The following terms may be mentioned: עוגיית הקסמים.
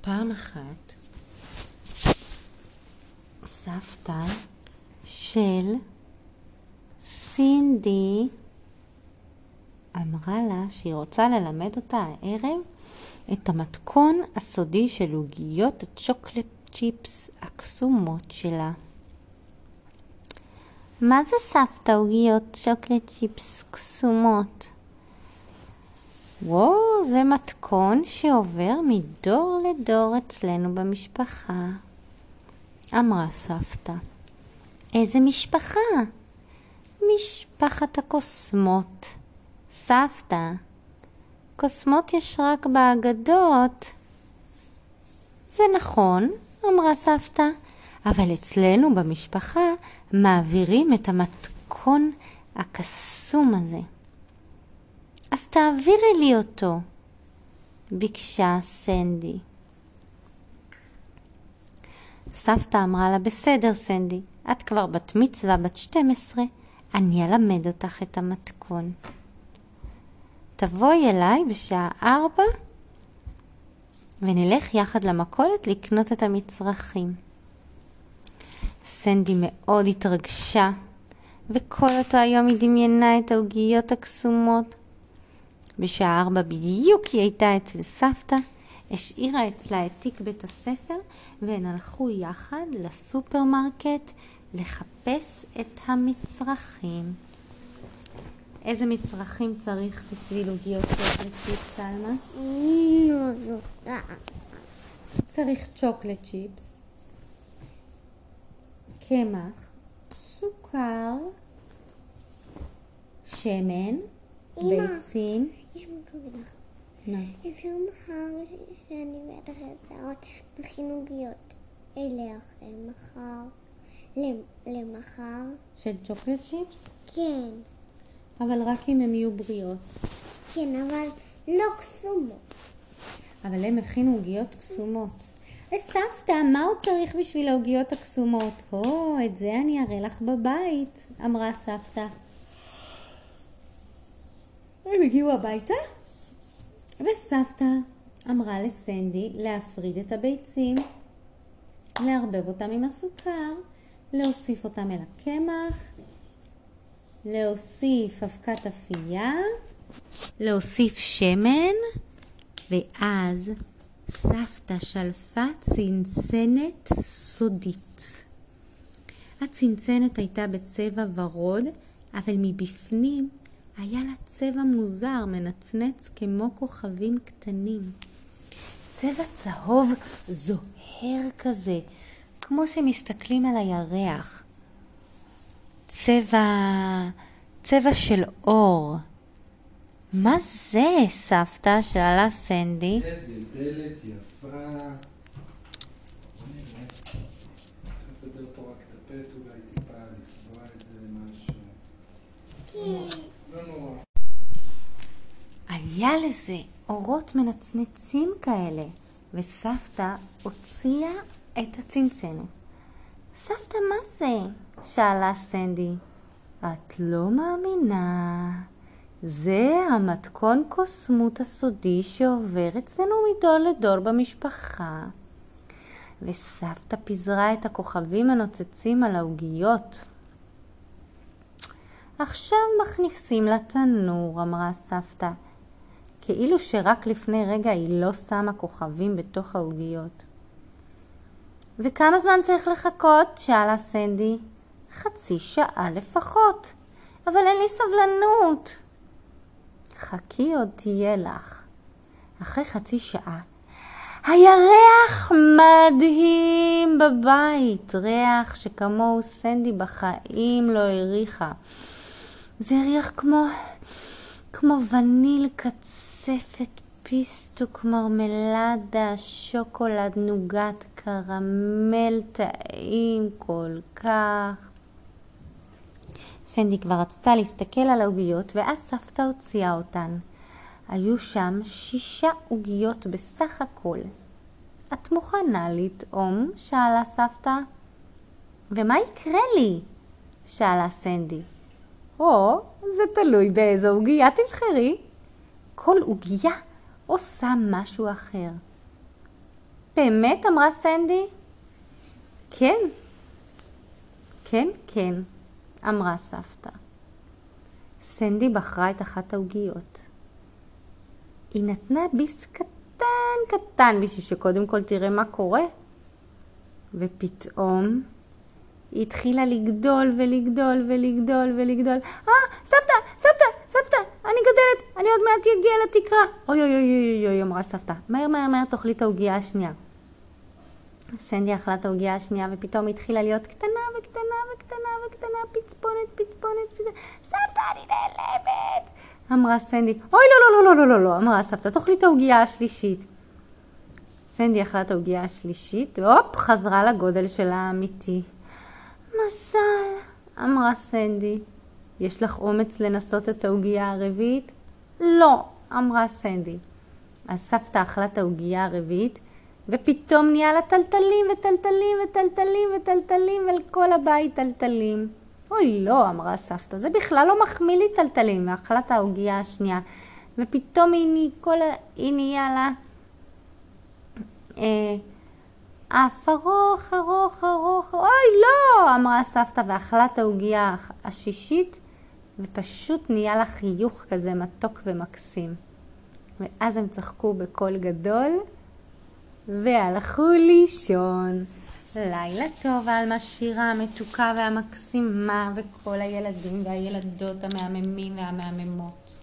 פעם אחת סבתא של סנדי אמרה לה שהיא רוצה ללמד אותה הערב את המתכון הסודי של עוגיות הצ'וקלט צ'יפס הקסומות שלה. מה זה סבתא עוגיות צ'וקלט צ'יפס קסומות? וואו, זה מתכון שעובר מדור לדור אצלנו במשפחה, אמרה סבתא. איזה משפחה? משפחת הקוסמות. סבתא, קוסמות יש רק באגדות. זה נכון, אמרה סבתא, אבל אצלנו במשפחה מעבירים את המתכון הקסום הזה. אז תעבירי לי אותו, ביקשה סנדי. סבתא אמרה לה, בסדר סנדי, את כבר בת מצווה בת 12, אני אלמד אותך את המתכון. תבואי אליי בשעה 4 ונלך יחד למכולת לקנות את המצרכים. סנדי מאוד התרגשה, וכל אותו היום היא דמיינה את העוגיות הקסומות. בשעה 4 בדיוק היא הייתה אצל סבתא, השאירה אצלה את תיק בית הספר, והן הלכו יחד לסופרמרקט לחפש את המצרכים. איזה מצרכים צריך בשביל עוגיות צ'וקלט צ'יפס, סלמה? צריך צ'וקלט צ'יפס, קמח, סוכר, שמן, ביצים. אפשר מחר שאני ואתה חזרות נכין עוגיות אליכם מחר למחר של צ'וקלט צ'יפס? כן, אבל רק אם הן יהיו בריאות. כן, אבל לא קסומות. אבל הם הכינו עוגיות קסומות. סבתא, מה עוד צריך בשביל העוגיות הקסומות? את זה אני אראה לך בבית, אמרה סבתא. הם הגיעו הביתה? וסבתא אמרה לסנדי להפריד את הביצים, לערבב אותם עם הסוכר, להוסיף אותם אל הקמח, להוסיף אבקת אפייה, להוסיף שמן, ואז סבתא שלפה צנצנת סודית. הצנצנת הייתה בצבע ורוד, אבל מבפנים היה לה צבע מוזר, מנצנץ כמו כוכבים קטנים. צבע צהוב זוהר כזה, כמו שמסתכלים על הירח. צבע של אור. מה זה, סבתא? שאלה סנדי. דלת יפה. חסדר פה רק את הפט, אולי טיפה לסבוע את זה משהו. לא נורא. היה לזה אורות מנצנצים כאלה, וסבתא הוציאה את הצנצנת. סבתא, מה זה? שאלה סנדי. את לא מאמינה, זה המתכון קוסמות הסודי שעובר אצלנו מדור לדור במשפחה. וסבתא פיזרה את הכוכבים הנוצצים על העוגיות. עכשיו מכניסים לתנור, אמרה סבתא, כאילו שרק לפני רגע היא לא שמה כוכבים בתוך העוגיות. וכמה זמן צריך לחכות? שאלה סנדי. חצי שעה לפחות, אבל אין לי סבלנות. חכי, עוד תהיה לך. אחרי חצי שעה היה ריח מדהים בבית, ריח שכמוהו סנדי בחיים לא הריחה. זה ריח כמו וניל, קצפת, פיסטוק, מרמלדה, שוקולד, נוגת, קרמל, טעים כל כך. סנדי כבר רצתה להסתכל על העוגיות, ואז סבתא הוציאה אותן. היו שם 6 עוגיות בסך הכל. את מוכנה לטעום? שאלה סבתא. ומה יקרה לי? שאלה סנדי. זה תלוי באיזו עוגיה תבחרי. כל עוגיה עושה משהו אחר. באמת? אמרה סנדי. כן, כן, כן, אמרה סבתא. סנדי בחרה את אחת העוגיות. היא נתנה ביס קטן בשביל שקודם כל תראה מה קורה. ופתאום היא התחילה לגדול ולגדול ולגדול ולגדול. סבתא, סבתא, סבתא, אני גדלת, אני עוד מעט אגיע לתקרה. אוי אוי אוי אוי, אמרה סבתא, מהר מהר מהר תאכלי את העוגיה השנייה. סנדי אכלה את העוגיה השנייה ופתאום היא התחילה להיות קטנה וקטנה וקטנה וקטנה, פצפונת פצפונת. סבתא, אני נעלמת, אמרה סנדי. אוי לא לא לא לא לא, אמרה סבתא, תאכלי את העוגיה השלישית. סנדי אכלה את העוגיה השלישית, הופ, חזרה לגודל שלה האמיתי. מסל, אמרה סנדי, יש לך אומץ לנסות את העוגיה הרביעית? לא, אמרה סנדי. אז סבתא אכלה את העוגיה הרביעית, ופתאום נהיה לה טלטלים וטלטלים וטלטלים וטלטלים, ולכל הבית טלטלים. אוי לא, אמרה סבתא, זה בכלל לא מחמיא לי טלטלים. ואכלה את העוגיה השנייה, ופתאום היא נהיה לה אף ארוך, ארוך, ארוך. אוי לא, אמרה סבתא, ואכלה את העוגיה השישית, ופשוט נהיה לה חיוך כזה מתוק ומקסים. ואז הם צחקו בקול גדול והלכו לישון. לילה טוב על השירה המתוקה והמקסימה, וכל הילדים והילדות המהממים והמהממות.